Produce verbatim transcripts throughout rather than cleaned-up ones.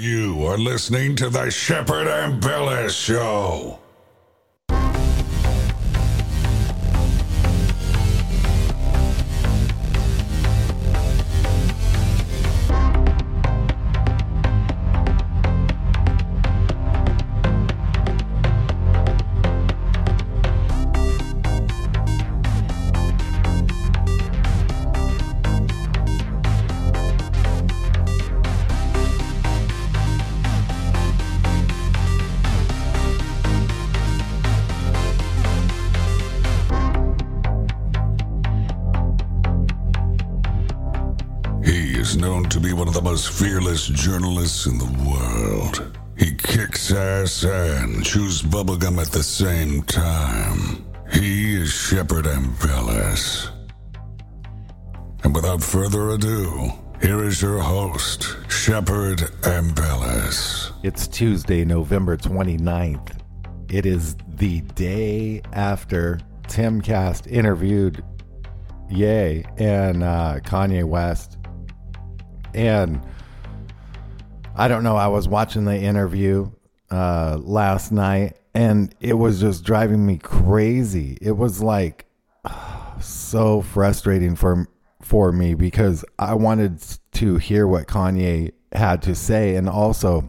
You are listening to the Shepard Ambellas Show. Fearless journalists in the world. He kicks ass and chews bubblegum at the same time. He is Shepard Ambellas. And without further ado, here is your host, Shepard Ambellas. It's Tuesday, November twenty-ninth. It is the day after Timcast interviewed Ye and uh, Kanye West. And I don't know, I was watching the interview uh, last night, and it was just driving me crazy. It was like oh, so frustrating for, for me because I wanted to hear what Kanye had to say. And also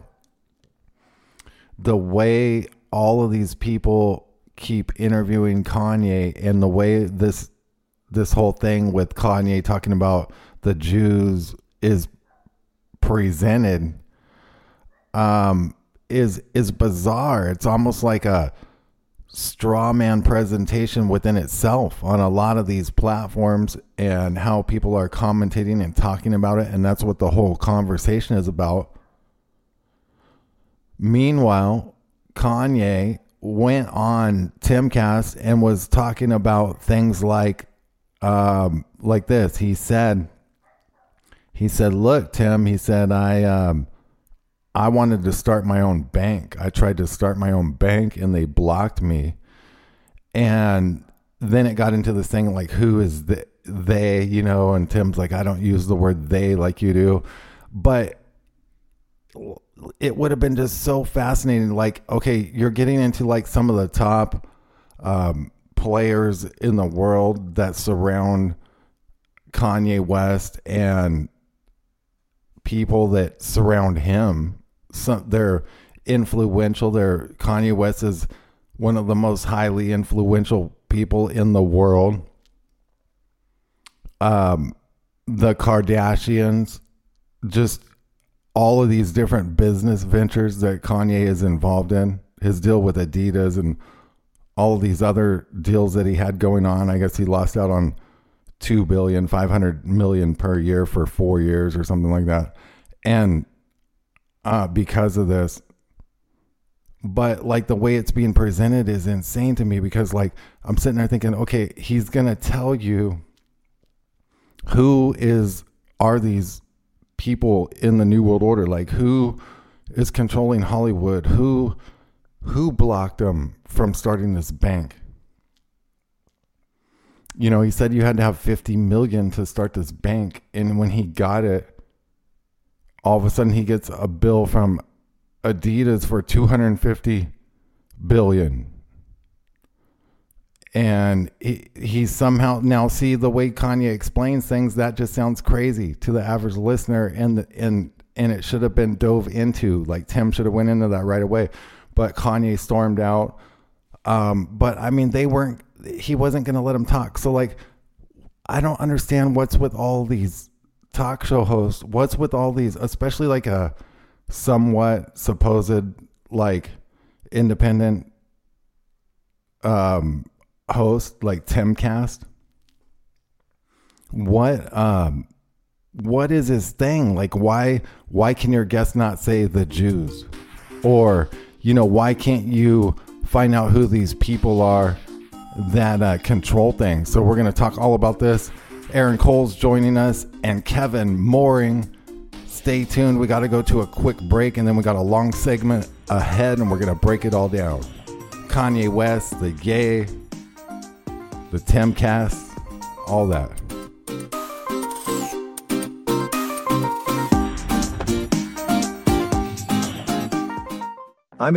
the way all of these people keep interviewing Kanye and the way this, this whole thing with Kanye talking about the Jews is presented um is is bizarre. It's almost like a straw man presentation within itself on a lot of these platforms and how people are commentating and talking about it, and that's what the whole conversation is about. Meanwhile, Kanye went on Timcast and was talking about things like um like this. He said he said look, Tim, he said I um I wanted to start my own bank. I tried to start my own bank and they blocked me. And then it got into this thing like, who is the, they, you know, and Tim's like, I don't use the word they like you do. But it would have been just so fascinating. Like, okay, you're getting into like some of the top um, players in the world that surround Kanye West and people that surround him. Some, they're influential. They're Kanye West is one of the most highly influential people in the world. Um, the Kardashians, just all of these different business ventures that Kanye is involved in. His deal with Adidas and all of these other deals that he had going on. I guess he lost out on two billion, five hundred million per year for four years or something like that. And, uh, because of this, but like the way it's being presented is insane to me because like, I'm sitting there thinking, okay, he's going to tell you who is, are these people in the New World Order? Like who is controlling Hollywood? Who, who blocked them from starting this bank? You know, he said you had to have fifty million to start this bank. And when he got it, all of a sudden he gets a bill from Adidas for two hundred fifty billion. And he, he somehow now see the way Kanye explains things that just sounds crazy to the average listener. And, and, and it should have been dove into. Like, Tim should have went into that right away, but Kanye stormed out. Um, but I mean, they weren't, he wasn't going to let him talk. So like, I don't understand what's with all these talk show hosts. What's with all these, especially like a somewhat supposed like independent um, host like Timcast. What um, what is his thing? Like, why why can your guest not say the Jews, or you know, why can't you find out who these people are that uh, control things? So we're going to talk all about this. Aaron Cole's joining us, and Kevin Mooring. Stay tuned. We got to go to a quick break, and then we got a long segment ahead, and we're going to break it all down. Kanye West, the Ye, the Timcast, all that. I'm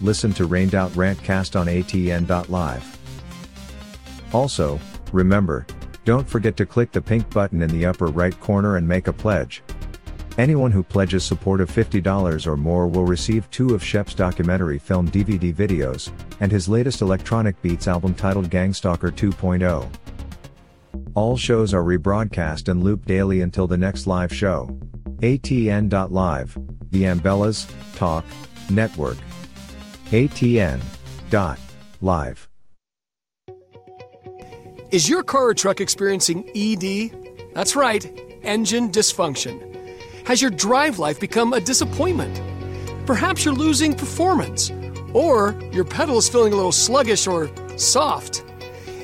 listen to Rained Out Rantcast on A T N dot live. Also, remember, don't forget to click the pink button in the upper right corner and make a pledge. Anyone who pledges support of fifty dollars or more will receive two of Shep's documentary film D V D videos, and his latest electronic beats album titled Gangstalker two point oh. All shows are rebroadcast and looped daily until the next live show. A T N dot live, the Ambellas Talk Network. A T N dot live. Is your car or truck experiencing E D? That's right, engine dysfunction. Has your drive life become a disappointment? Perhaps you're losing performance, or your pedal is feeling a little sluggish or soft.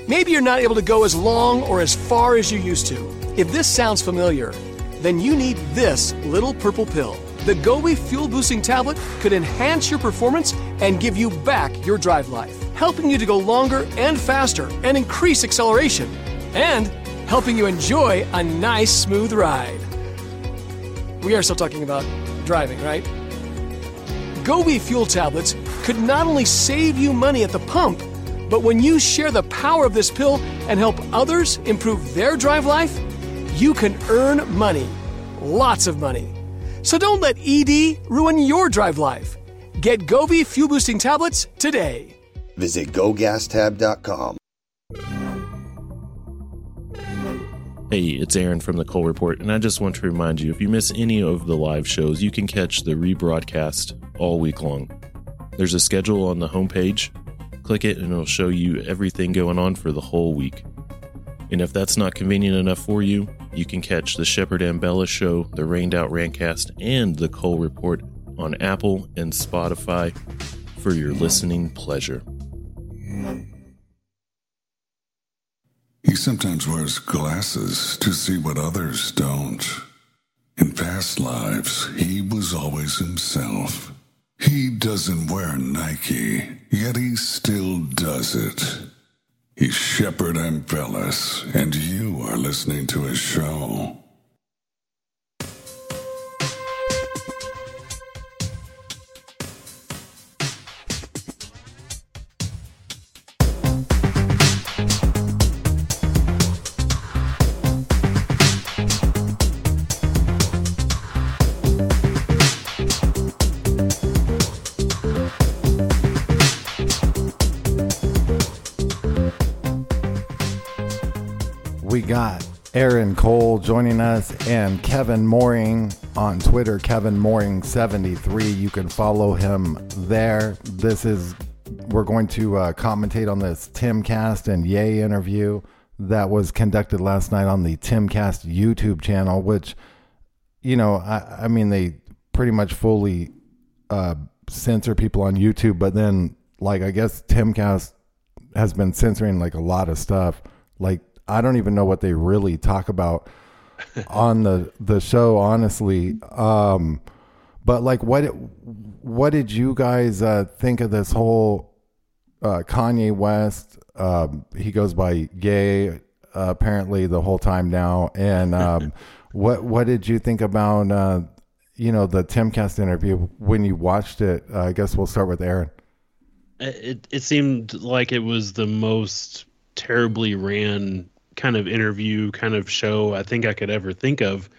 Maybe you're not able to go as long or as far as you used to. If this sounds familiar, then you need this little purple pill. The Gobi Fuel Boosting Tablet could enhance your performance and give you back your drive life, helping you to go longer and faster and increase acceleration, and helping you enjoy a nice, smooth ride. We are still talking about driving, right? Gobi Fuel Tablets could not only save you money at the pump, but when you share the power of this pill and help others improve their drive life, you can earn money, lots of money. So don't let E D ruin your drive life. Get Gobi Fuel Boosting Tablets today. Visit Go Gas Tab dot com. Hey, it's Aaron from The Cole Report, and I just want to remind you, if you miss any of the live shows, you can catch the rebroadcast all week long. There's a schedule on the homepage. Click it, and it'll show you everything going on for the whole week. And if that's not convenient enough for you, you can catch The Shepard Ambellas Show, The Rained Out Rantcast, and The Cole Report on Apple and Spotify for your listening pleasure. He sometimes wears glasses to see what others don't. In past lives, he was always himself. He doesn't wear Nike, yet he still does it. He's Shepard Ambellas, and you are listening to his show. Aaron Cole joining us, and Kevin Mooring on Twitter, Kevin Mooring seventy-three. You can follow him there. This is, we're going to uh, commentate on this Timcast and Ye interview that was conducted last night on the Timcast YouTube channel, which, you know, I, I mean, they pretty much fully uh, censor people on YouTube, but then, like, I guess Timcast has been censoring, like, a lot of stuff, like, I don't even know what they really talk about on the, the show, honestly. Um, but like, what, what did you guys uh, think of this whole uh, Kanye West? Uh, he goes by Ye, uh, apparently the whole time now. And um, what, what did you think about, uh, you know, the Timcast interview when you watched it? Uh, I guess we'll start with Aaron. It, it seemed like it was the most terribly ran kind of interview, kind of show I think I could ever think of,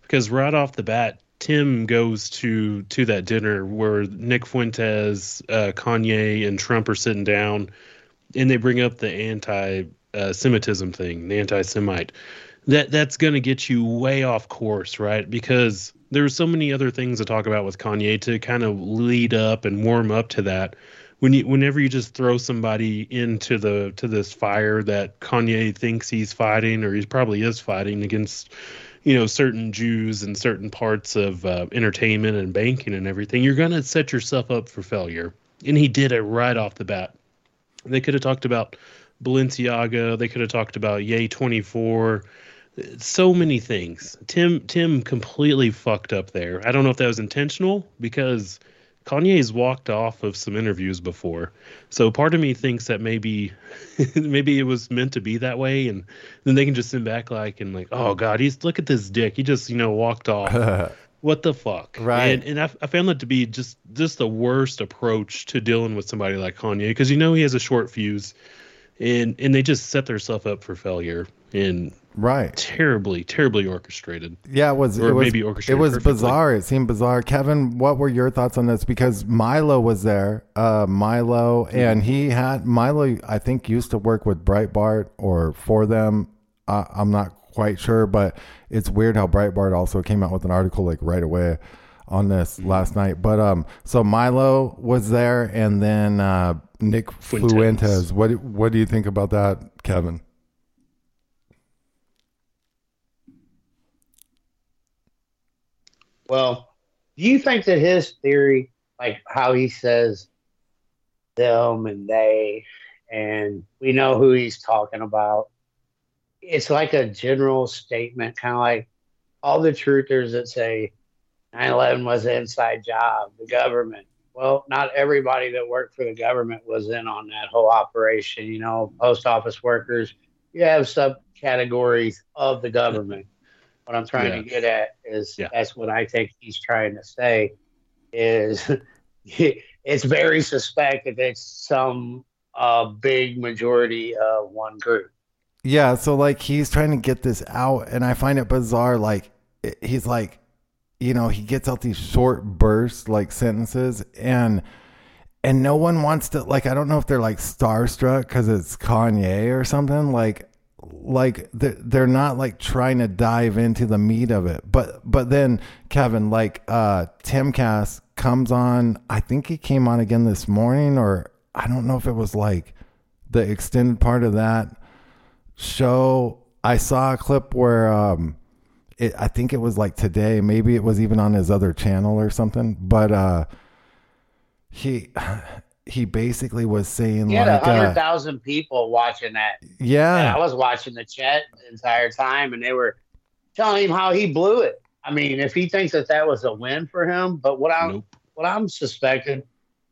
because right off the bat, Tim goes to to that dinner where Nick Fuentes, uh, Kanye, and Trump are sitting down, and they bring up the anti-Semitism uh, thing, the anti-Semite. That that's going to get you way off course, right? Because there's so many other things to talk about with Kanye to kind of lead up and warm up to that. When you, whenever you just throw somebody into the to this fire that Kanye thinks he's fighting, or he probably is fighting against, you know, certain Jews and certain parts of uh, entertainment and banking and everything, you're going to set yourself up for failure. And he did it right off the bat. They could have talked about Balenciaga. They could have talked about Ye twenty-four. So many things. Tim Tim completely fucked up there. I don't know if that was intentional, because Kanye's walked off of some interviews before, so part of me thinks that maybe maybe it was meant to be that way, and then they can just sit back like and like, oh god, he's look at this dick, he just, you know, walked off. What the fuck, right? And, and I, I found that to be just just the worst approach to dealing with somebody like Kanye, because you know he has a short fuse, and and they just set themselves up for failure, and right, terribly, terribly orchestrated. Yeah, it was. Or it was, maybe orchestrated. It was perfectly bizarre. It seemed bizarre. Kevin, what were your thoughts on this? Because Milo was there, uh, Milo, and he had Milo. I think used to work with Breitbart or for them. I, I'm not quite sure, but it's weird how Breitbart also came out with an article like right away on this last night. But um, so Milo was there, and then uh, Nick Fuentes. Fuentes. What What do you think about that, Kevin? Well, do you think that his theory, like how he says them and they, and we know who he's talking about, it's like a general statement, kind of like all the truthers that say nine eleven was an inside job, the government. Well, not everybody that worked for the government was in on that whole operation. You know, post office workers, you have subcategories of the government. What I'm trying yeah. to get at is yeah. that's what I think he's trying to say is it's very suspect that it's some uh, big majority of one group. Yeah. So like he's trying to get this out, and I find it bizarre. Like it, he's like, you know, he gets out these short bursts, like sentences, and and no one wants to, like, I don't know if they're like starstruck because it's Kanye or something, like like they're not like trying to dive into the meat of it, but but then Kevin, like uh Timcast comes on, I think he came on again this morning, or I don't know if it was like the extended part of that show. I saw a clip where um it, I think it was like today, maybe it was even on his other channel or something, but uh he he basically was saying he like a hundred thousand uh, people watching that. Yeah, and I was watching the chat the entire time, and they were telling him how he blew it. I mean, if he thinks that that was a win for him, but what I'm nope. what I'm suspecting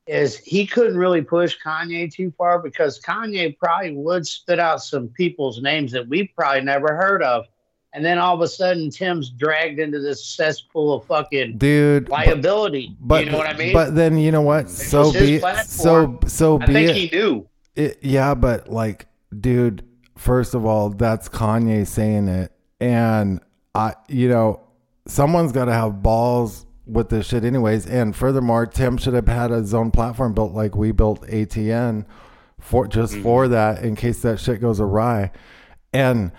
is he couldn't really push Kanye too far, because Kanye probably would spit out some people's names that we probably never heard of. And then all of a sudden, Tim's dragged into this cesspool of fucking dude liability. But, you know what I mean? But then you know what? It so be it. so so be I think it. He knew. It, yeah, but like, dude, first of all, that's Kanye saying it, and I, you know, someone's got to have balls with this shit, anyways. And furthermore, Tim should have had his own platform built, like we built A T N for just mm-hmm. for that, in case that shit goes awry, and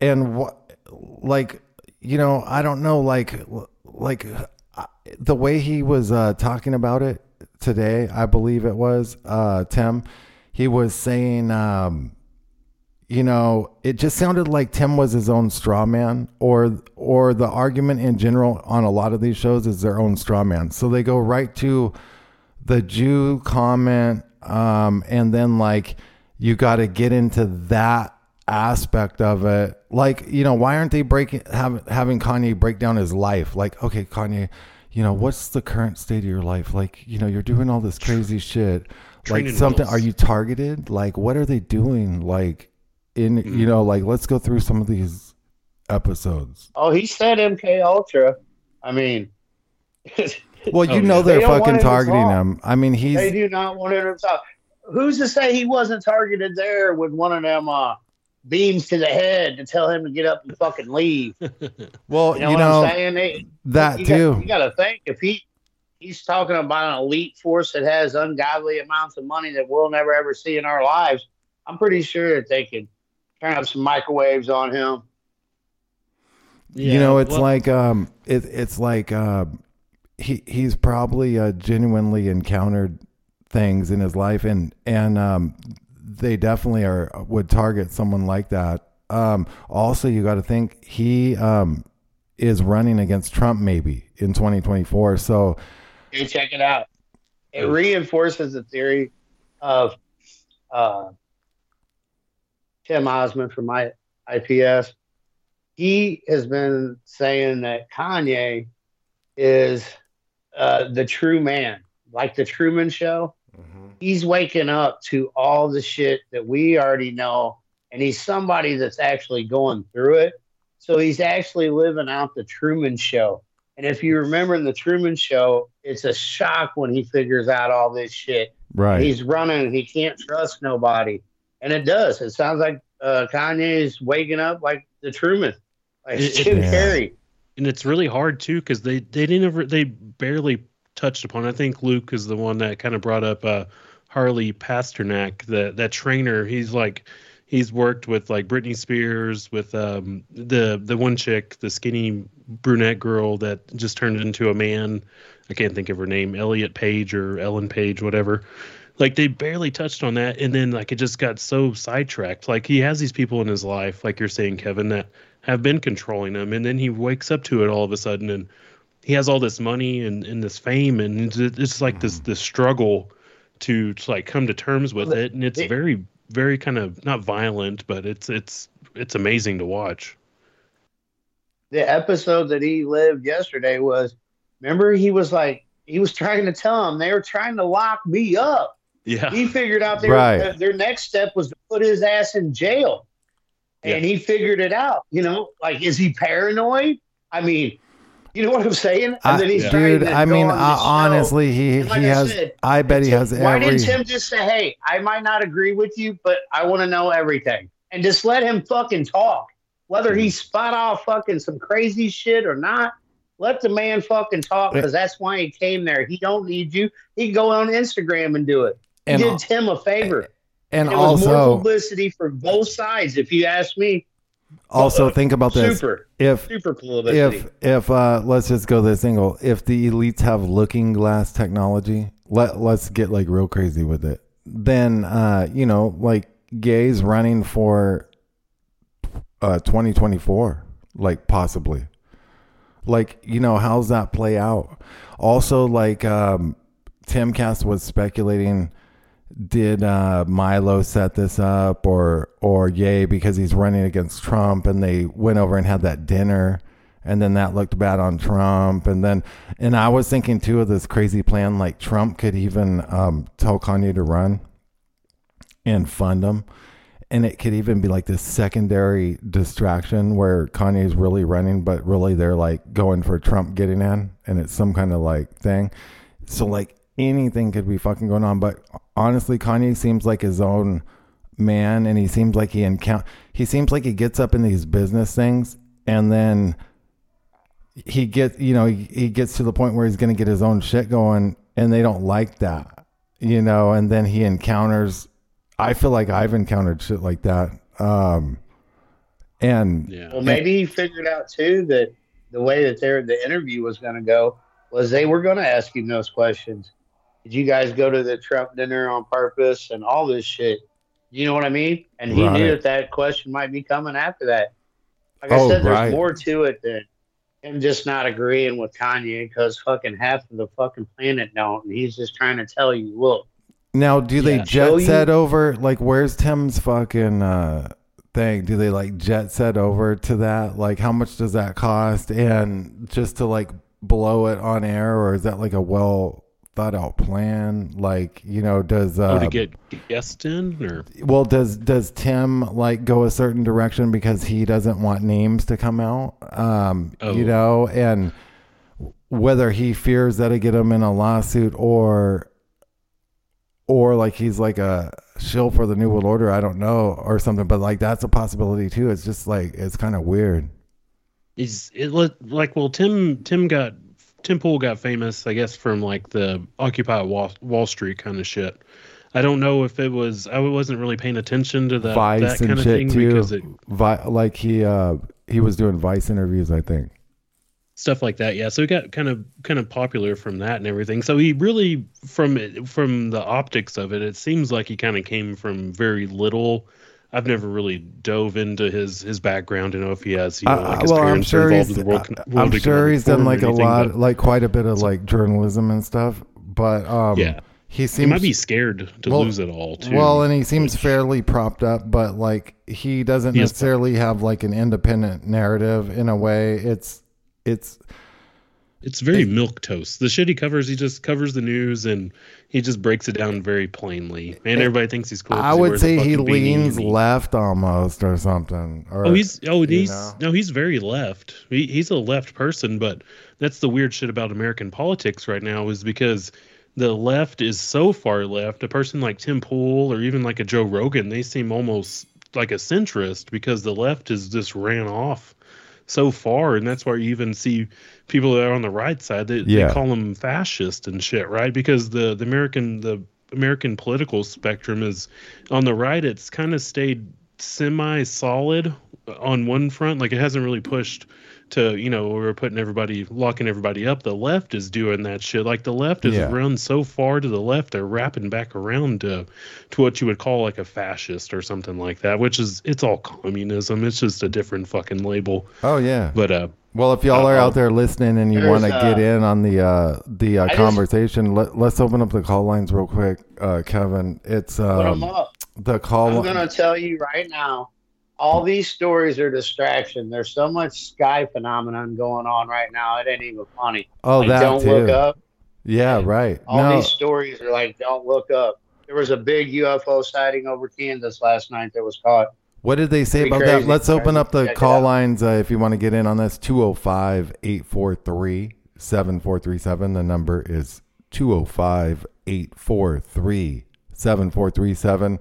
and what. Like, you know, I don't know, like, like uh, the way he was uh, talking about it today, I believe it was uh, Tim, he was saying, um, you know, it just sounded like Tim was his own straw man, or, or the argument in general on a lot of these shows is their own straw man. So they go right to the Jew comment. Um, and then like, you got to get into that aspect of it, like, you know, why aren't they breaking having having Kanye break down his life? Like, okay, Kanye, you know, what's the current state of your life? Like, you know, you're doing all this crazy shit. Training like something, wheels. Are you targeted? Like, what are they doing? Like, in mm-hmm. you know, like, let's go through some of these episodes. Oh, he said M K Ultra. I mean, well, you oh, know, they're they fucking targeting him. I mean, he's they do not want him to talk. Who's to say he wasn't targeted there with one of them? Uh, beams to the head to tell him to get up and fucking leave. Well, you know, you know what I'm saying? They, that you too. Got, you got to think, if he he's talking about an elite force that has ungodly amounts of money that we'll never ever see in our lives, I'm pretty sure that they could turn up some microwaves on him. Yeah, you know, it's well, like um, it, it's like uh, he he's probably uh, genuinely encountered things in his life, and and um. They definitely are would target someone like that. Um, also, you got to think he um, is running against Trump maybe in twenty twenty-four. So, hey, check it out. It reinforces the theory of uh, Tim Osman from I- IPS. He has been saying that Kanye is uh, the true man, like the Truman Show. He's waking up to all the shit that we already know, and he's somebody that's actually going through it. So he's actually living out the Truman Show. And if you remember in the Truman Show, it's a shock when he figures out all this shit. Right. He's running and he can't trust nobody. And it does. It sounds like uh, Kanye is waking up like the Truman, like Jim yeah. Carrey. And it's really hard too, because they they didn't ever they barely touched upon. I think Luke is the one that kind of brought up uh, Harley Pasternak, that that trainer. He's like, he's worked with like Britney Spears, with um, the the one chick, the skinny brunette girl that just turned into a man. I can't think of her name, Elliott Page or Ellen Page, whatever. Like, they barely touched on that, and then like it just got so sidetracked. Like, he has these people in his life, like you're saying, Kevin, that have been controlling him, and then he wakes up to it all of a sudden, and he has all this money and, and this fame, and it's, it's like this this struggle to, to like come to terms with it, and it's very very kind of not violent, but it's it's it's amazing to watch. The episode that he lived yesterday was, remember, he was like he was trying to tell them they were trying to lock me up. Yeah, he figured out their right. their next step was to put his ass in jail, and yeah. he figured it out. You know, like, is he paranoid? I mean. You know what I'm saying? And then he's I, dude, I mean, uh, honestly, he, like he I has, said, I bet he has every... Why didn't Tim just say, hey, I might not agree with you, but I want to know everything? And just let him fucking talk. Whether he spot off fucking some crazy shit or not, let the man fucking talk, because that's why he came there. He don't need you. He can go on Instagram and do it. He and did al- Tim a favor. And, and it also... was more publicity for both sides, if you ask me. Also, think about this. Super, if super if if uh, let's just go this angle. If the elites have looking glass technology, let let's get like real crazy with it. Then uh, you know, like gays running for uh, twenty twenty-four, like possibly, like, you know, how's that play out? Also, like um, Timcast was speculating. did uh, Milo set this up or or Ye, because he's running against Trump, and they went over and had that dinner, and then that looked bad on Trump. And then, and I was thinking too of this crazy plan, like Trump could even um, tell Kanye to run and fund him. And it could even be like this secondary distraction where Kanye's really running, but really they're like going for Trump getting in, and it's some kind of like thing. So like anything could be fucking going on. But honestly, Kanye seems like his own man, and he seems like he encount- he seems like he gets up in these business things, and then he gets, you know, he, he gets to the point where he's going to get his own shit going, and they don't like that, you know, and then he encounters, I feel like I've encountered shit like that. Um, and yeah. Well, maybe he figured out too that the way that their the interview was going to go was they were going to ask him those questions. Did you guys go to the Trump dinner on purpose and all this shit? You know what I mean? And he right. knew that that question might be coming after that. Like I oh, said, there's right. more to it than him just not agreeing with Kanye, because fucking half of the fucking planet don't. And he's just trying to tell you, look. Now, do they yeah. jet so set you, over? Like, where's Tim's fucking uh, thing? Do they like jet set over to that? Like, how much does that cost? And just to like blow it on air, or is that like a well thought out plan? Like, you know, does uh, oh, to get guests in, or well, does does Tim like go a certain direction because he doesn't want names to come out? Um, oh. You know, and whether he fears that'll get him in a lawsuit, or. Or like he's like a shill for the New World Order, I don't know, or something. But like that's a possibility too. It's just like it's kind of weird. Is it like well, Tim Tim got Tim Pool got famous, I guess, from like the Occupy Wall, Wall Street kind of shit. I don't know if it was I wasn't really paying attention to the Vice that kind and of shit thing too. Because it Vi, like he uh, he was doing Vice interviews, I think. Stuff like that, yeah. So he got kind of kind of popular from that and everything. So he really, from it, from the optics of it, it seems like he kind of came from very little. I've never really dove into his, his background to know if he has, you know, like his uh, well, parents sure involved in the world. Uh, world I'm sure he's done like anything, a lot, but, like quite a bit of like journalism and stuff. But um, yeah, he seems he might be scared to well, lose it all too. Well, and he seems which, fairly propped up, but like he doesn't he necessarily has, have like an independent narrative in a way. It's It's it's very it, milquetoast. The shit he covers, he just covers the news and he just breaks it down very plainly. And it, everybody thinks he's cool. I would he say he leans left almost or something. Or, oh, he's oh he's know? no, he's very left. He, he's a left person, but that's the weird shit about American politics right now is because the left is so far left. A person like Tim Pool or even like a Joe Rogan, they seem almost like a centrist because the left is just ran off so far, and that's why you even see people that are on the right side, they, yeah. they call them fascist and shit, right? Because the, the American the American political spectrum is on the right. It's kind of stayed semi-solid on one front. Like it hasn't really pushed to, you know, we're putting everybody, locking everybody up. The left is doing that shit. Like the left has yeah. run so far to the left, they're wrapping back around to, to what you would call like a fascist or something like that, which is, it's all communism. It's just a different fucking label. Oh yeah. But, uh, well, if y'all uh, are out there listening and you want to uh, get in on the, uh, the, uh, conversation, just, let, let's open up the call lines real quick. Uh, Kevin, it's, um, the call. I'm going to tell you right now, all these stories are distraction. There's so much sky phenomenon going on right now. It ain't even funny. Oh, like, that don't too. Look up. Yeah, right. All no. these stories are like, don't look up. There was a big U F O sighting over Kansas last night that was caught. What did they say Pretty about crazy. that? Let's open up the Check call lines uh, if you want to get in on this. two oh five, eight four three, seven four three seven. The number is two oh five, eight four three, seven four three seven.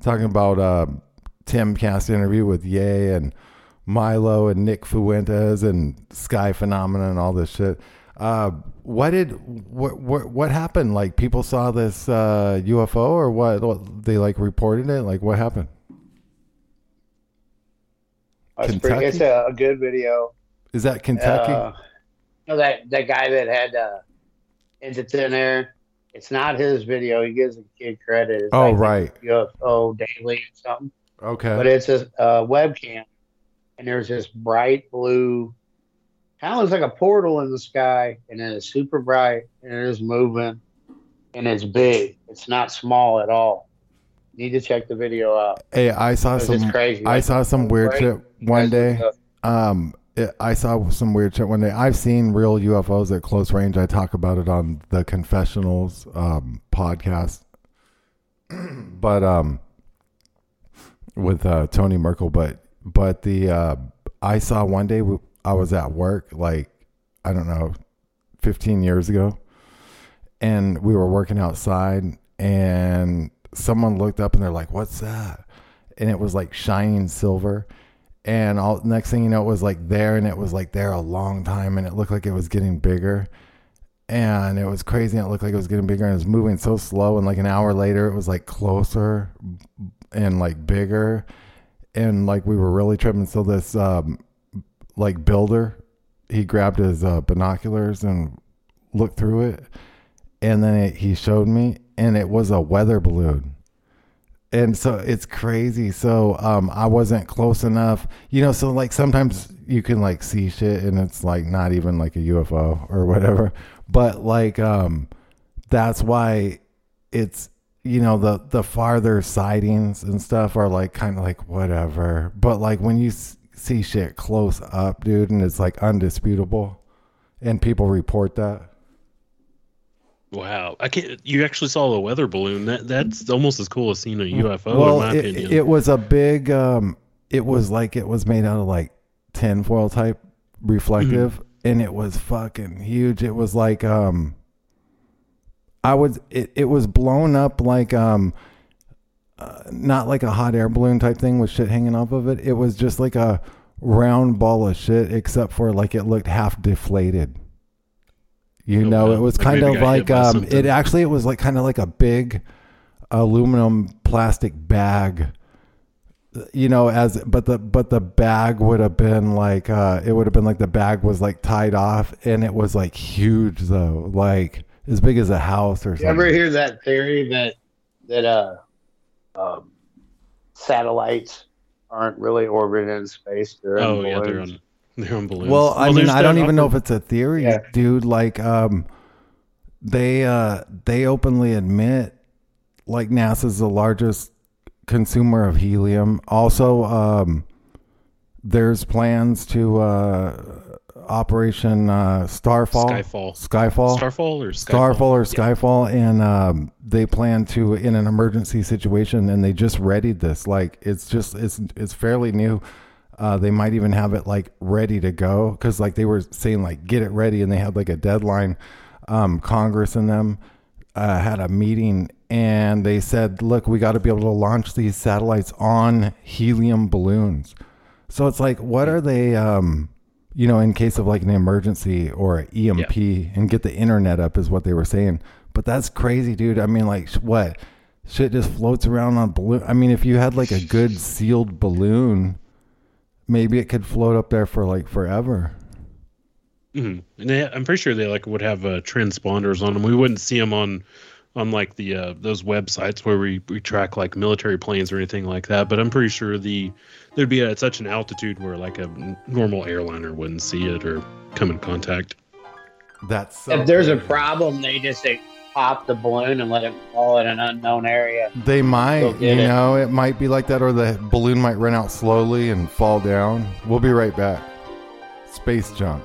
Talking about... Uh, Timcast interview with Ye and Milo and Nick Fuentes and Sky Phenomena and all this shit. Uh, what did what, what what happened? Like people saw this uh, U F O or what? what? They like reported it. Like what happened? It's, pretty, it's a, a good video. Is that Kentucky? Uh, no, that that guy that had uh, Into Thin Air. It's not his video. He gives the kid credit. It's oh like right. U F O Daily or something. Okay. But it's a uh, webcam, and there's this bright blue, kind of looks like a portal in the sky, and it is super bright, and it is moving. and it's big. It's not small at all. You need to check the video out. Hey, I saw some crazy. I saw some weird shit one day. Um, it, I saw some weird shit one day. I've seen real U F Os at close range. I talk about it on the Confessionals um, podcast, but um, with uh, Tony Merkel. But but the uh, I saw one day I was at work, like I don't know, fifteen years ago, and we were working outside, and someone looked up and they're like, "What's that?" And it was like shining silver. And all next thing you know, it was like there, and it was like there a long time, and it looked like it was getting bigger, and it was crazy. And it looked like it was getting bigger, and it was moving so slow. And like an hour later, it was like closer and like bigger, and like we were really tripping. So this um, like builder, he grabbed his uh, binoculars and looked through it, and then it, he showed me, and it was a weather balloon. And so it's crazy. So um, I wasn't close enough, you know, so like sometimes you can like see shit and it's like not even like a U F O or whatever. But like um, that's why it's, you know, the, the farther sightings and stuff are like kind of like whatever. But like when you s- see shit close up, dude, and it's like undisputable and people report that. Wow, I can't. You actually saw a weather balloon. That that's almost as cool as seeing a U F O. Well, in my it, opinion, it was a big. Um, it was like it was made out of like tinfoil type reflective, mm-hmm. and it was fucking huge. It was like um. I was it. It was blown up like um, uh, not like a hot air balloon type thing with shit hanging off of it. It was just like a round ball of shit, except for like it looked half deflated. You know, oh, wow. It was kind like of like, um, it actually, it was like kind of like a big aluminum plastic bag, you know, as, but the, but the bag would have been like, uh, it would have been like the bag was like tied off, and it was like huge though, like as big as a house or something. You ever hear that theory that, that, uh, um, satellites aren't really orbited in space? They're oh, yeah, they're on Well, I well, mean, I don't even know if it's a theory, yeah. dude. Like, um, they uh, they openly admit, like, NASA's the largest consumer of helium. Also, um, there's plans to uh, Operation uh, Starfall, Skyfall, Skyfall, Starfall or Skyfall, Starfall or Skyfall, yeah. and um, they plan to in an emergency situation, and they just readied this. Like, it's just it's it's fairly new. Uh, they might even have it like ready to go because like they were saying like get it ready, and they had like a deadline. Um, Congress and them uh, had a meeting, and they said, look, we got to be able to launch these satellites on helium balloons. So it's like, what are they, um, you know, in case of like an emergency or an E M P yeah. and get the internet up is what they were saying. But that's crazy, dude. I mean, like what? Shit just floats around on balloon. I mean, if you had like a good sealed balloon, maybe it could float up there for like forever. Mm-hmm. And they, I'm pretty sure they like would have uh, transponders on them. We wouldn't see them on, on like the uh, those websites where we, we track like military planes or anything like that. But I'm pretty sure the there'd be at such an altitude where like a normal airliner wouldn't see it or come in contact. That's so if there's crazy. a problem, they just they pop the balloon and let it fall in an unknown area. They might, you know, it. it might be like that, or the balloon might run out slowly and fall down. We'll be right back. Space junk.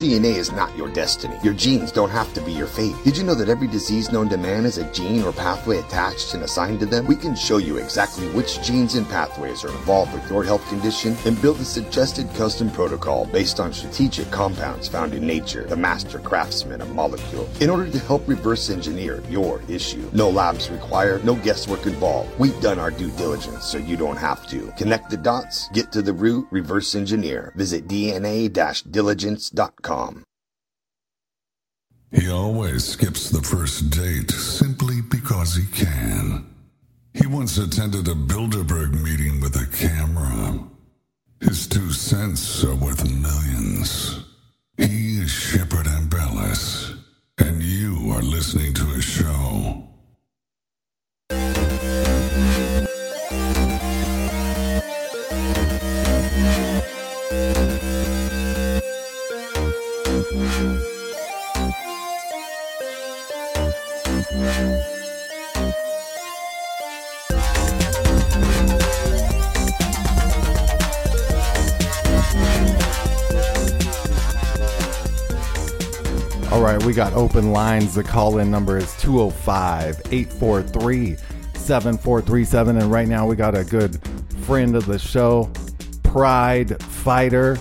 D N A is not your destiny. Your genes don't have to be your fate. Did you know that every disease known to man has a gene or pathway attached and assigned to them? We can show you exactly which genes and pathways are involved with your health condition and build a suggested custom protocol based on strategic compounds found in nature, the master craftsman of molecules, in order to help reverse engineer your issue. No labs required, no guesswork involved. We've done our due diligence so you don't have to. Connect the dots, get to the root, reverse engineer. Visit D N A dash diligence dot com. He always skips the first date simply because he can. He once attended a Bilderberg meeting with a camera. His two cents are worth millions. He is Shepard Ambellas, and you are listening to his show. All right, we got open lines. The call-in number is two oh five, eight four three, seven four three seven. And right now we got a good friend of the show, pride fighter,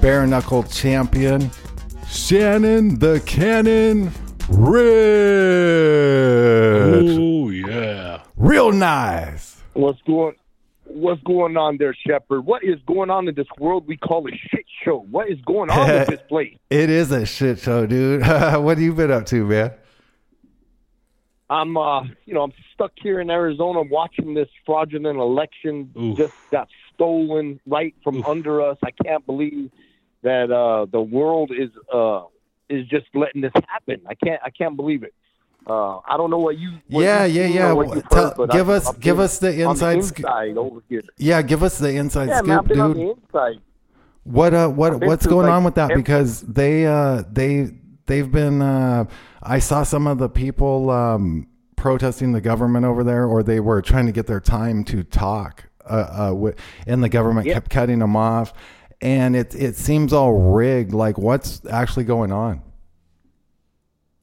bare-knuckle champion, Shannon the Cannon Ritch. Oh, yeah. Real nice. What's going What's going on there, Shepard? What is going on in this world we call a shit show? What is going on with this place? It is a shit show, dude. What have you been up to, man? I'm, uh, you know, I'm stuck here in Arizona watching this fraudulent election. Oof. Just got stolen right from Oof. under us. I can't believe that uh, the world is uh, is just letting this happen. I can't I can't believe it. Uh, I don't know what you. What yeah, you yeah, yeah. What Tell, heard, give I, us, I'm give us the inside scoop. Yeah, give us the inside yeah, scoop, man, I've been dude. On the what uh, what what's going like on with that? Every, because they uh they they've been. Uh, I saw some of the people um, protesting the government over there, or they were trying to get their time to talk. Uh, uh, with, and the government yep. kept cutting them off, and it it seems all rigged. Like, what's actually going on?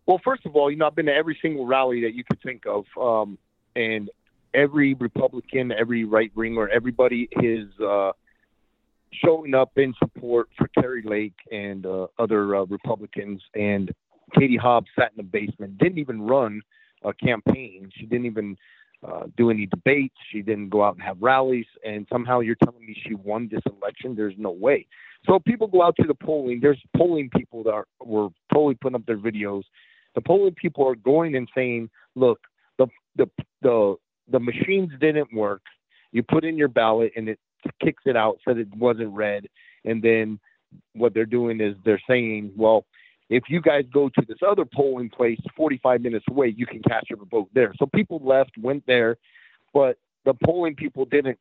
Well, first of all, you know, I've been to every single rally that you could think of, um, and every Republican, every right winger, everybody is uh, showing up in support for Carrie Lake and uh, other uh, Republicans. And Katie Hobbs sat in the basement, didn't even run a campaign. She didn't even uh, do any debates. She didn't go out and have rallies. And somehow you're telling me she won this election? There's no way. So people go out to the polling. There's polling people that are, were totally putting up their videos. The polling people are going and saying, look, the, the the the machines didn't work. You put in your ballot and it kicks it out, said it wasn't read. And then what they're doing is they're saying, well, if you guys go to this other polling place forty-five minutes away, you can cast your vote there. So people left, went there, but the polling people didn't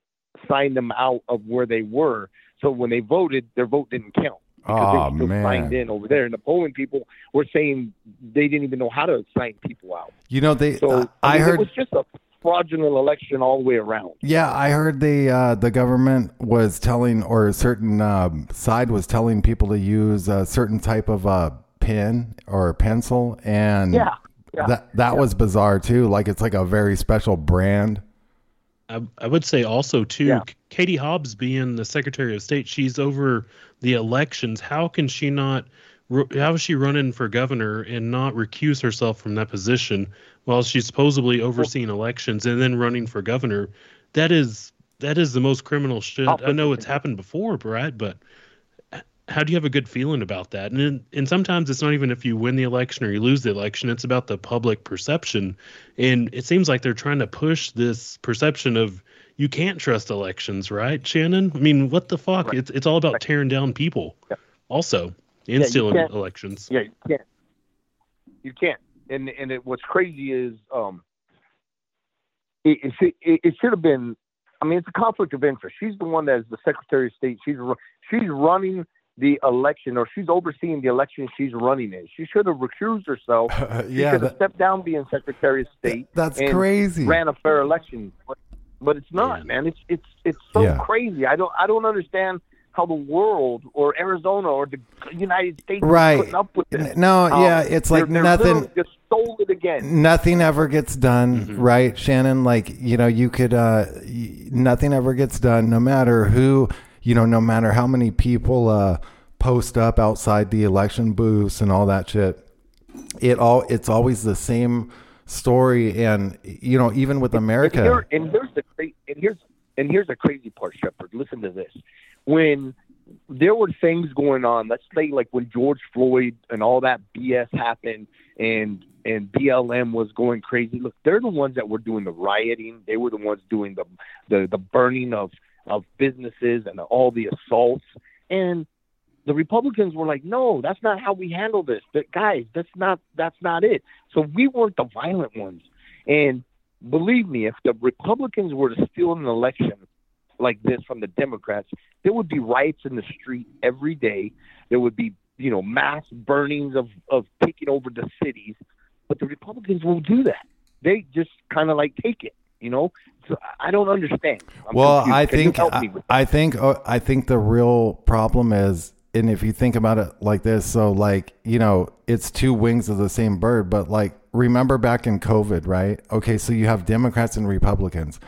sign them out of where they were. So when they voted, their vote didn't count. Because oh, they still man. signed in over there, and the polling people were saying they didn't even know how to sign people out. You know, they. So, uh, I, I mean, heard it was just a fraudulent election all the way around. Yeah, I heard the uh, the government was telling, or a certain uh, side was telling people to use a certain type of uh, pen or pencil, and yeah, yeah that that yeah. was bizarre too. Like, it's like a very special brand. I, I would say also too, yeah. Katie Hobbs being the Secretary of State, she's over the elections. How can she not? How is she running for governor and not recuse herself from that position while she's supposedly overseeing elections and then running for governor? That is that is the most criminal shit. I know it's happened before, Brad, but how do you have a good feeling about that? And and sometimes it's not even if you win the election or you lose the election. It's about the public perception. And it seems like they're trying to push this perception of you can't trust elections, right, Shannon? I mean, what the fuck? Right. It's it's all about tearing down people yeah. also and yeah, stealing elections. Yeah, you can't. You can't. And and it, what's crazy is um, it, it, it, it should have been, I mean, it's a conflict of interest. She's the one that is the Secretary of State. She's She's running the election, or she's overseeing the election she's running in. She should have recused herself. Uh, yeah, she should have that, stepped down being Secretary of State. That's and crazy. Ran a fair election, but, but it's not, yeah. man. It's it's it's so yeah. crazy. I don't I don't understand how the world or Arizona or the United States right. is putting up with this. No, um, yeah, it's like they're, nothing. They're just stole it again. Nothing ever gets done, mm-hmm. right, Shannon? Like, you know, you could. Uh, nothing ever gets done, no matter who. You know, no matter how many people uh, post up outside the election booths and all that shit, it all it's always the same story. And, you know, even with America. And, here, and here's the cra- and here's and here's the crazy part, Shepard. Listen to this. When there were things going on, let's say like when George Floyd and all that B S happened, and and B L M was going crazy. Look, they're the ones that were doing the rioting. They were the ones doing the the, the burning of. of businesses and all the assaults. And the Republicans were like, no, that's not how we handle this. But guys, that's not, that's not it. So we weren't the violent ones. And believe me, if the Republicans were to steal an election like this from the Democrats, there would be riots in the street every day. There would be, you know, mass burnings of, of taking over the cities, but the Republicans won't do that. They just kind of like take it. You know, so I don't understand. I'm well, confused. I Can think I, I think uh, I think the real problem is, and if you think about it like this, so like, you know, it's two wings of the same bird. But like, remember back in COVID, right? OK, so you have Democrats and Republicans.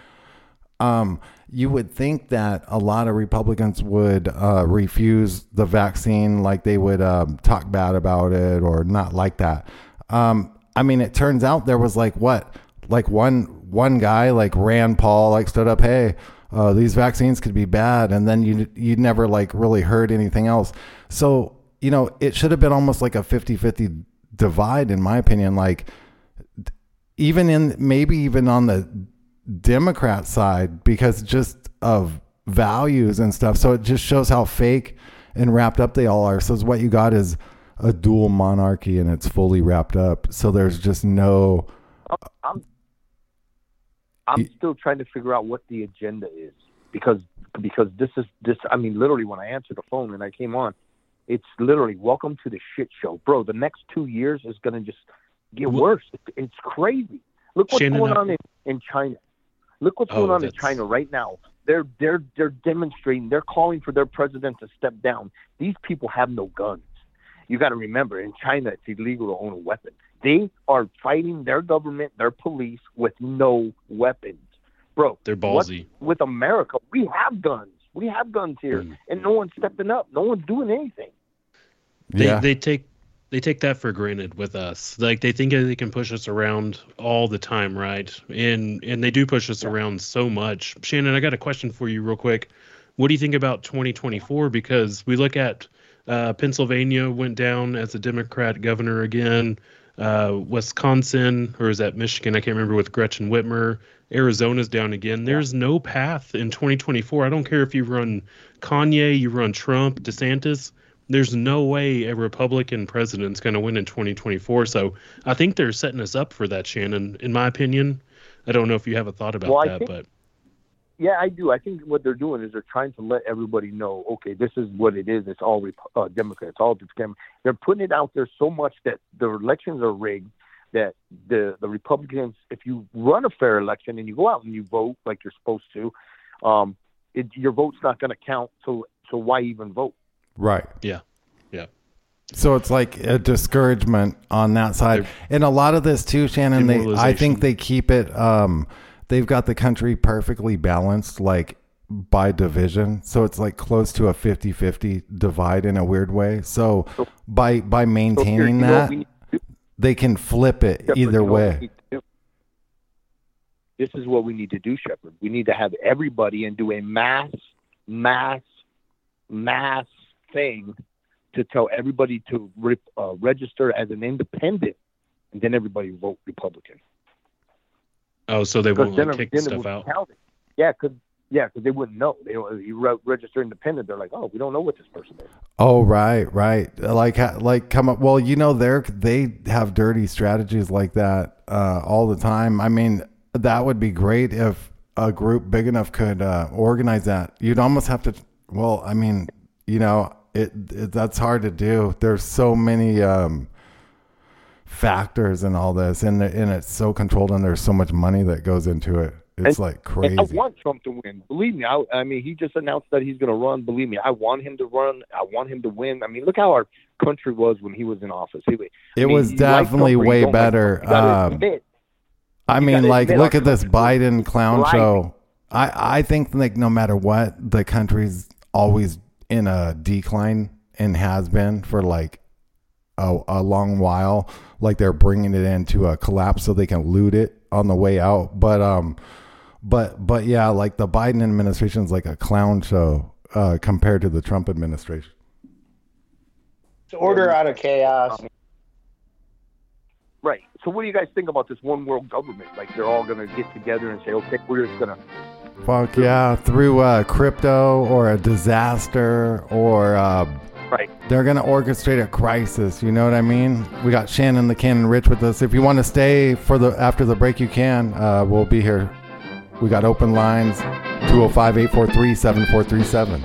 Um, you would think that a lot of Republicans would uh, refuse the vaccine, like they would um, talk bad about it or not like that. Um, I mean, it turns out there was like what? Like one one guy like Rand Paul like stood up, hey, uh, these vaccines could be bad, and then you you never like really heard anything else. So, you know, it should have been almost like a fifty-fifty divide, in my opinion. Like, even in maybe even on the Democrat side, because just of values and stuff. So it just shows how fake and wrapped up they all are. So what you got is a dual monarchy and it's fully wrapped up. So there's just no. I'm, I'm still trying to figure out what the agenda is, because because this is this. I mean, literally, when I answered the phone and I came on, it's literally welcome to the shit show, bro. The next two years is going to just get worse. It's crazy. Look what's Shannon, going on in, in China. Look what's oh, going on that's... in China right now. They're they're they're demonstrating. They're calling for their president to step down. These people have no guns. You got to remember, in China, it's illegal to own a weapon. They are fighting their government, their police, with no weapons, bro. They're ballsy. With America, we have guns. We have guns here, mm. and no one's stepping up. No one's doing anything. They yeah. they take. They take that for granted with us. Like, they think they can push us around all the time, right? And and they do push us yeah. around so much. Shannon, I got a question for you real quick. What do you think about twenty twenty-four? Because we look at uh, Pennsylvania went down as a Democrat governor again. Uh, Wisconsin, or is that Michigan? I can't remember, with Gretchen Whitmer. Arizona's down again. There's yeah. no path in twenty twenty-four. I don't care if you run Kanye, you run Trump, DeSantis. There's no way a Republican president's going to win in twenty twenty-four. So I think they're setting us up for that, Shannon, in my opinion. I don't know if you have a thought about well, that, think, but. Yeah, I do. I think what they're doing is they're trying to let everybody know, okay, this is what it is. It's all Rep- uh, Democrats. It's all Democrats. They're putting it out there so much that the elections are rigged, that the, the Republicans, if you run a fair election and you go out and you vote like you're supposed to, um, it, your vote's not going to count. So, so why even vote? Right. Yeah. Yeah. So it's like a discouragement on that side. And a lot of this too, Shannon, they, I think they keep it, um, they've got the country perfectly balanced, like by division. So it's like close to a fifty-fifty divide in a weird way. So by, by maintaining that, they can flip it either way. This is what we need to do, Shepard. We need to have everybody and do a mass, mass, mass, thing to tell everybody to re- uh, register as an independent, and then everybody vote Republican. Oh, so they won't like, kick stuff out. Counted. Yeah, because yeah, because they wouldn't know. They you re- register independent, they're like, oh, we don't know what this person is. Oh, right, right. Like like come up. Well, you know, they're they have dirty strategies like that uh, all the time. I mean, that would be great if a group big enough could uh, organize that. You'd almost have to. Well, I mean, you know. It, it that's hard to do. There's so many um, factors in all this, and the, and it's so controlled, and there's so much money that goes into it. It's and, like crazy. And I want Trump to win. Believe me. I, I mean, he just announced that he's going to run. Believe me, I want him to run. I want him to win. I mean, look how our country was when he was in office. He, it I mean, was definitely way Trump, better. Um, I mean, like, look at this Biden clown right. show. I, I think, like, no matter what, the country's always in a decline and has been for like a, a long while. Like, they're bringing it into a collapse so they can loot it on the way out. But, um, but, but yeah, like the Biden administration is like a clown show, uh, compared to the Trump administration. It's order out of chaos. Right. So what do you guys think about this one world government? Like, they're all going to get together and say, okay, we're just going to, fuck yeah, through uh, crypto or a disaster or uh, right. They're going to orchestrate a crisis. You know what I mean? We got Shannon the Cannon Ritch with us. If you want to stay for the after the break, you can. Uh, we'll be here. We got open lines, two oh five, eight four three, seven four three seven.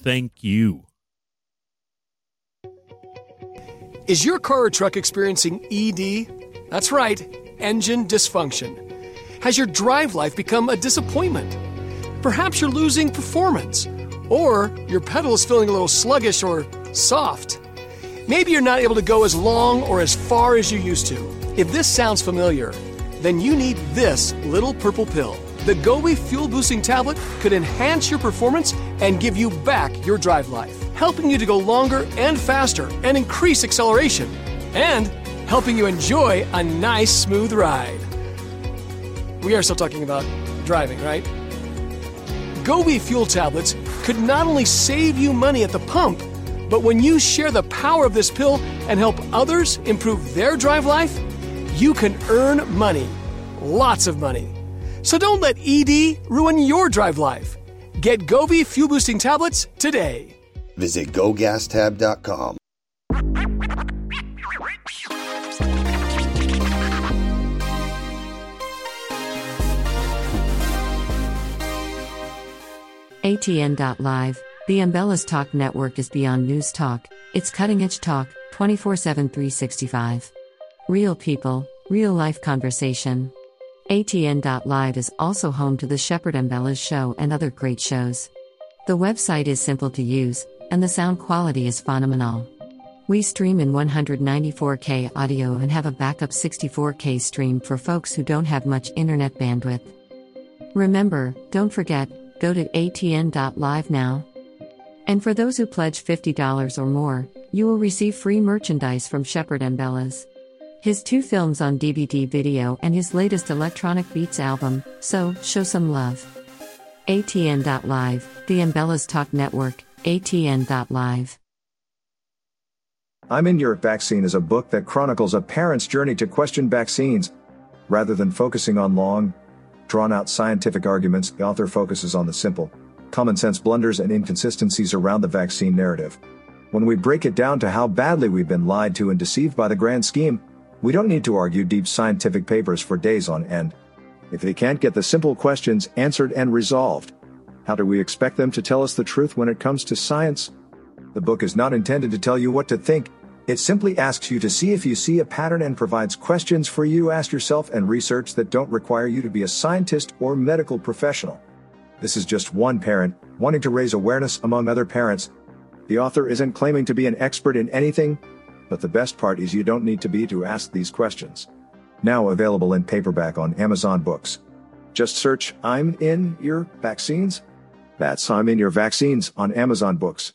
Thank you. Is your car or truck experiencing E D? That's right, engine dysfunction. Has your drive life become a disappointment? Perhaps you're losing performance, or your pedal is feeling a little sluggish or soft. Maybe you're not able to go as long or as far as you used to. If this sounds familiar, then you need this little purple pill. The Gobi fuel-boosting tablet could enhance your performance and give you back your drive life, helping you to go longer and faster and increase acceleration, and helping you enjoy a nice, smooth ride. We are still talking about driving, right? Gobi fuel tablets could not only save you money at the pump, but when you share the power of this pill and help others improve their drive life, you can earn money, lots of money. So don't let E D ruin your drive life. Get Gobi Fuel Boosting Tablets today. Visit Go Gas Tab dot com. A T N dot live, the Ambellas Talk Network is beyond news talk. It's cutting-edge talk, twenty-four seven, three sixty-five. Real people, real-life conversation. A T N dot live is also home to the Shepard Ambellas show and other great shows. The website is simple to use, and the sound quality is phenomenal. We stream in one ninety-four K audio and have a backup sixty-four K stream for folks who don't have much internet bandwidth. Remember, don't forget, go to A T N dot live now. And for those who pledge fifty dollars or more, you will receive free merchandise from Shepard Ambellas. His two films on D V D video and his latest electronic beats album, so show some love. A T N dot live, the Ambellas Talk Network, A T N dot live. I'm in Europe Vaccine is a book that chronicles a parent's journey to question vaccines. Rather than focusing on long, drawn-out scientific arguments, the author focuses on the simple, common-sense blunders and inconsistencies around the vaccine narrative. When we break it down to how badly we've been lied to and deceived by the grand scheme, we don't need to argue deep scientific papers for days on end. If they can't get the simple questions answered and resolved, how do we expect them to tell us the truth when it comes to science? The book is not intended to tell you what to think. It simply asks you to see if you see a pattern and provides questions for you to ask yourself and research that don't require you to be a scientist or medical professional. This is just one parent wanting to raise awareness among other parents. The author isn't claiming to be an expert in anything, but the best part is you don't need to be to ask these questions. Now available in paperback on Amazon Books. Just search I'm in your vaccines. That's I'm in your vaccines on Amazon Books.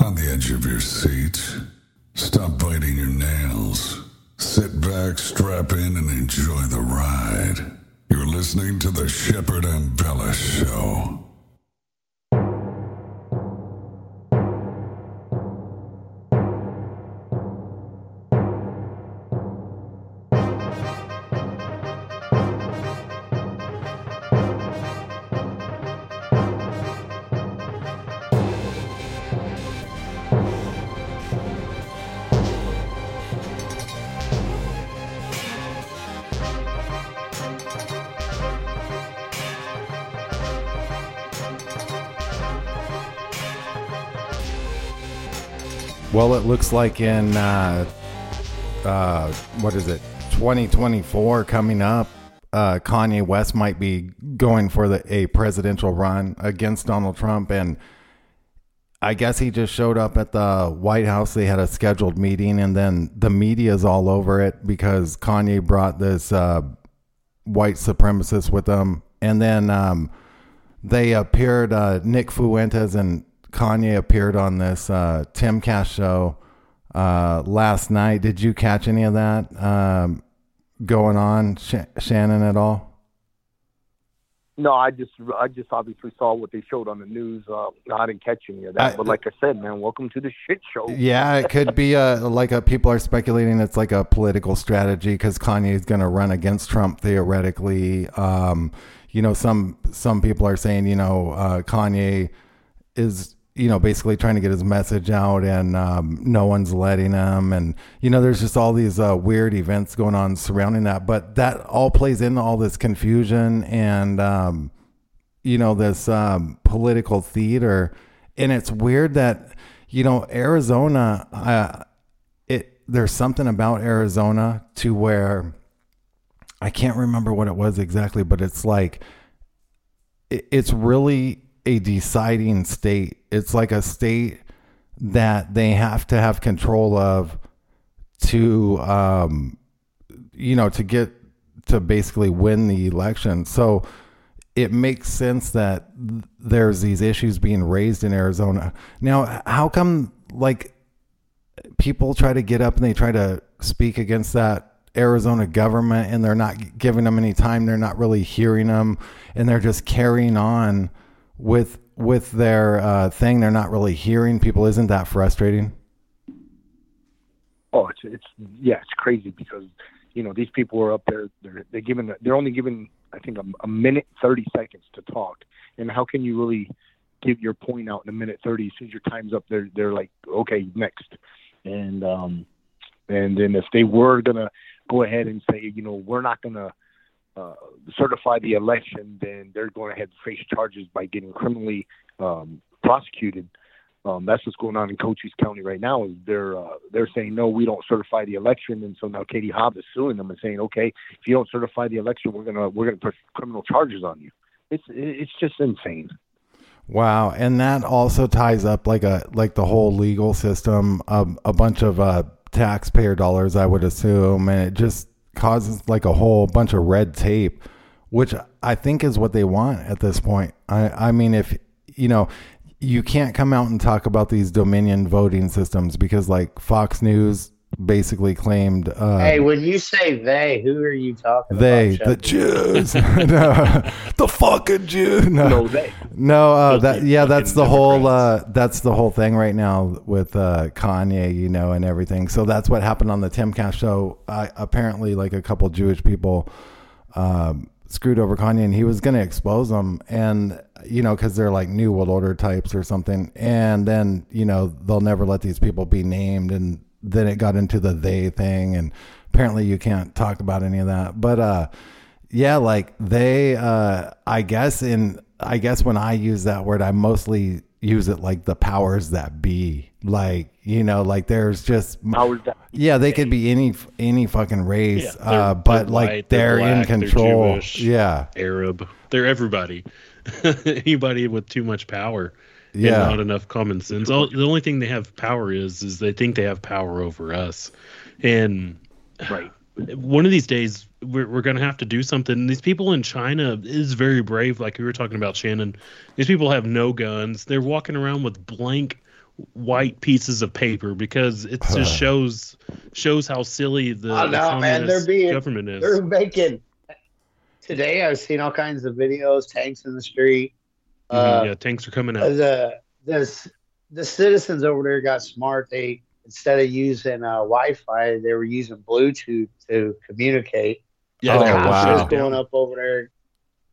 On the edge of your seat, stop biting your nails, sit back, strap in, and enjoy the ride. You're listening to the Shepard Ambellas Show. Well, it looks like in, uh, uh, what is it, twenty twenty-four coming up, uh, Kanye West might be going for the, a presidential run against Donald Trump. And I guess he just showed up at the White House. They had a scheduled meeting, and then the media's all over it because Kanye brought this uh, white supremacist with him. And then um, they appeared, uh, Nick Fuentes and Kanye appeared on this uh, Timcast show uh, last night. Did you catch any of that um, going on, Sh- Shannon, at all? No, I just I just obviously saw what they showed on the news. Uh, no, I didn't catch any of that. I, but like I said, man, welcome to the shit show. Yeah, it could be a, like a, people are speculating it's like a political strategy because Kanye is going to run against Trump theoretically. Um, you know, some some people are saying, you know, uh, Kanye is you know, basically trying to get his message out, and um, no one's letting him. And, you know, there's just all these uh, weird events going on surrounding that. But that all plays into all this confusion and, um, you know, this um, political theater. And it's weird that, you know, Arizona, uh, it there's something about Arizona to where I can't remember what it was exactly, but it's like it, it's really a deciding state. It's like a state that they have to have control of to, um, you know, to get to basically win the election. So it makes sense that there's these issues being raised in Arizona. Now, how come like people try to get up and they try to speak against that Arizona government, and they're not giving them any time? They're not really hearing them, and they're just carrying on with with their uh, thing. They're not really hearing people. Isn't that frustrating? Oh, it's it's yeah, it's crazy because, you know, these people are up there. They're they're given they're only given I think a, a minute thirty seconds to talk, and how can you really give your point out in a minute thirty? As soon as your time's up, they're they're like, okay, next, and um, and then if they were gonna go ahead and say, you know, we're not gonna Uh, certify the election, then they're going ahead and face charges by getting criminally um, prosecuted. Um, that's what's going on in Cochise County right now. Is they're uh, they're saying, no, we don't certify the election, and so now Katie Hobbs is suing them and saying, okay, if you don't certify the election, we're gonna we're gonna put criminal charges on you. It's it's just insane. Wow, and that also ties up like a like the whole legal system, um, a bunch of uh, taxpayer dollars, I would assume, and it just causes like a whole bunch of red tape, which I think is what they want at this point. I, I mean, if you know, you can't come out and talk about these Dominion voting systems because like Fox News basically claimed, uh, hey, when you say they, who are you talking they, about? They, the Jews, no, the fucking Jews. No, no, they. no uh, that, yeah, that's the whole, uh, that's the whole thing right now with, uh, Kanye, you know, and everything. So that's what happened on the Timcast show. Uh, apparently like a couple Jewish people, um, screwed over Kanye, and he was going to expose them, and, you know, cause they're like New World Order types or something. And then, you know, they'll never let these people be named, and then it got into the they thing, and apparently you can't talk about any of that. But, uh, yeah, like they, uh, I guess in, I guess when I use that word, I mostly use it like the powers that be, like, you know, like there's just, powers that yeah, they could be any, any fucking race, yeah, uh, but they're like white, they're, they're black, in control. They're Jewish, yeah. Arab. They're everybody, anybody with too much power. Yeah, and not enough common sense. All, the only thing they have power is is they think they have power over us. And right, one of these days we're we're gonna have to do something. These people in China is very brave, like we were talking about, Shannon. These people have no guns. They're walking around with blank white pieces of paper because it just huh. shows shows how silly the, oh, no, the man, they're being, government is. They're making. Today I've seen all kinds of videos, tanks in the street. Uh, yeah, tanks are coming out. The, the the citizens over there got smart. They instead of using uh, Wi-Fi, they were using Bluetooth to communicate. Yeah, oh, wow. Just going up over there.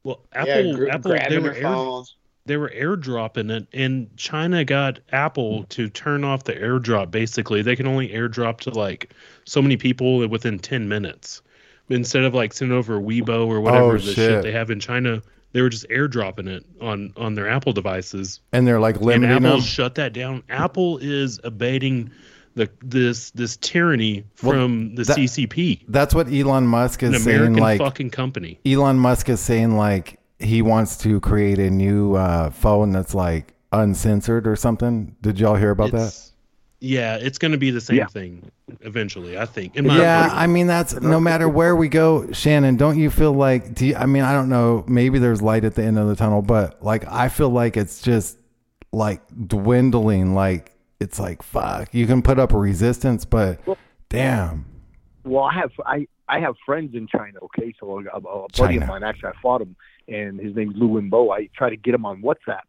Well, Apple, yeah, gr- Apple, they were air, they were airdropping it, and China got Apple to turn off the airdrop. Basically, they can only airdrop to like so many people within ten minutes. Instead of like sending over Weibo or whatever oh, the shit. shit they have in China. They were just airdropping it on, on their Apple devices, and they're like limiting them. And Apple shut that down. Apple is abating the this this tyranny from well, the that, C C P. That's what Elon Musk is An saying. American like fucking company. Elon Musk is saying like he wants to create a new uh, phone that's like uncensored or something. Did y'all hear about it's, that? Yeah, it's going to be the same yeah. thing eventually, I think. In my yeah, opinion. I mean, that's no matter where we go, Shannon, don't you feel like, do you, I mean, I don't know, maybe there's light at the end of the tunnel, but like, I feel like it's just like dwindling. Like, it's like, fuck, you can put up a resistance, but well, damn. Well, I have, I, I have friends in China, okay? So a, a buddy China. of mine, actually, I fought him, and his name's Lu Wenbo. I tried to get him on WhatsApp.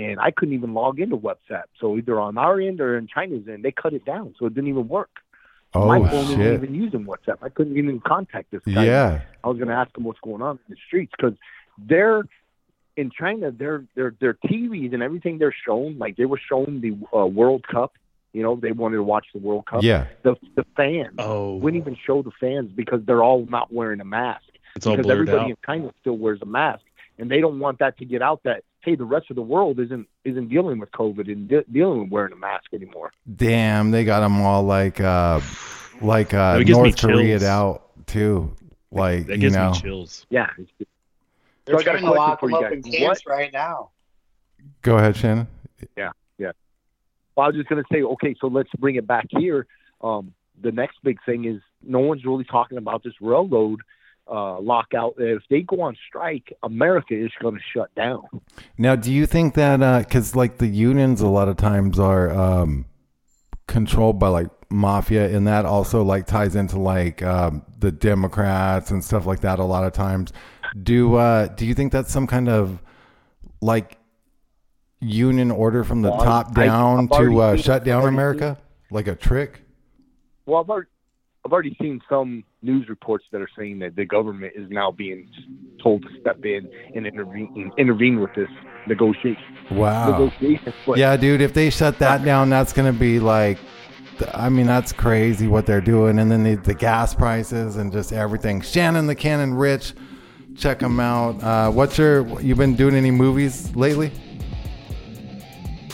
And I couldn't even log into WhatsApp. So either on our end or in China's end, they cut it down. So it didn't even work. Oh, my phone shit. Didn't even use WhatsApp. I couldn't even contact this guy. Yeah. I was going to ask him what's going on in the streets because they're in China, their their their T Vs and everything they're shown, like they were shown the uh, World Cup. You know, they wanted to watch the World Cup. Yeah. The the fans oh. wouldn't even show the fans because they're all not wearing a mask. It's all blurred out. Because everybody in China still wears a mask, and they don't want that to get out that, hey, the rest of the world isn't isn't dealing with COVID and de- dealing with wearing a mask anymore. Damn, they got them all like uh, like uh, North Korea'd out too. Like that gives you know. me chills. Yeah. They're so trying I got a question lot for you guys. In camps right now. Go ahead, Shannon. Yeah, yeah. Well, I was just going to say, okay, so let's bring it back here. Um, the next big thing is no one's really talking about this railroad uh, lockout. If they go on strike, America is going to shut down. Now, do you think that uh, – because, like, the unions a lot of times are um, controlled by, like, mafia, and that also, like, ties into, like, um, the Democrats and stuff like that a lot of times – Do uh, do you think that's some kind of like union order from the well, top I, down to uh, shut down America, seen, like a trick? Well, I've already, I've already seen some news reports that are saying that the government is now being told to step in and intervene intervene with this negotiation. Wow. Negotiation, but, yeah, dude, if they shut that down, that's going to be like, I mean, that's crazy what they're doing. And then the, the gas prices and just everything. Shannon the Cannon Ritch. Check them out. Uh, what's your? You been doing any movies lately?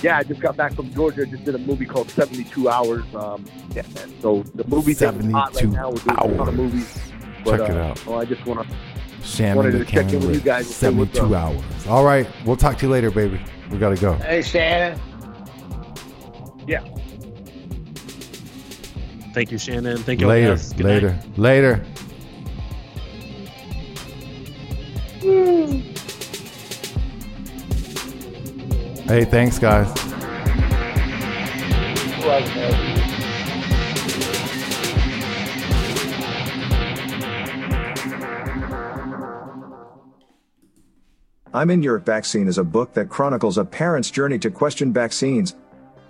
Yeah, I just got back from Georgia. I just did a movie called seventy-two hours. Um, yeah, man. So the movie's hot right now. We're doing a ton of movies. But, check it uh, out. Well, I just want to wanted to check in with you guys. seventy-two hours. All right, we'll talk to you later, baby. We gotta go. Hey, Shannon. Yeah. Thank you, Shannon. Thank you. Later. Good later. Night. Later. Hey, thanks, guys. I'm in Your Vaccine is a book that chronicles a parent's journey to question vaccines.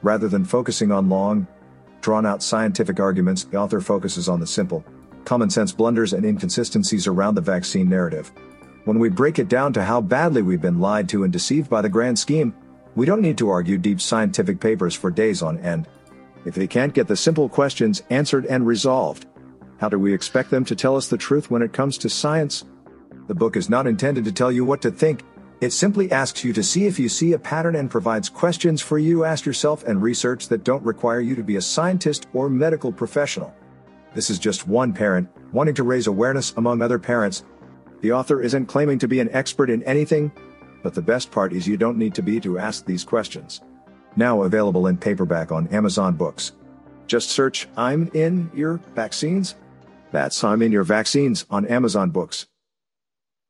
Rather than focusing on long, drawn-out scientific arguments, the author focuses on the simple, common-sense blunders and inconsistencies around the vaccine narrative. When we break it down to how badly we've been lied to and deceived by the grand scheme, we don't need to argue deep scientific papers for days on end. If they can't get the simple questions answered and resolved, how do we expect them to tell us the truth when it comes to science? The book is not intended to tell you what to think. It simply asks you to see if you see a pattern and provides questions for you to ask yourself and research that don't require you to be a scientist or medical professional. This is just one parent wanting to raise awareness among other parents. The author isn't claiming to be an expert in anything, but the best part is you don't need to be to ask these questions. Now available in paperback on Amazon Books. Just search I'm in Your Vaccines. That's I'm in Your Vaccines on Amazon Books.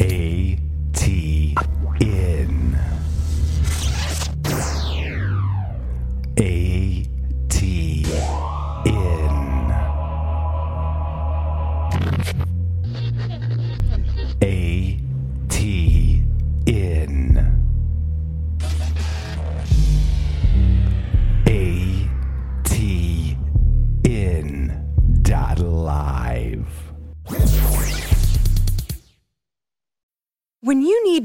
A T in A T in A T in A T in dot live. When you need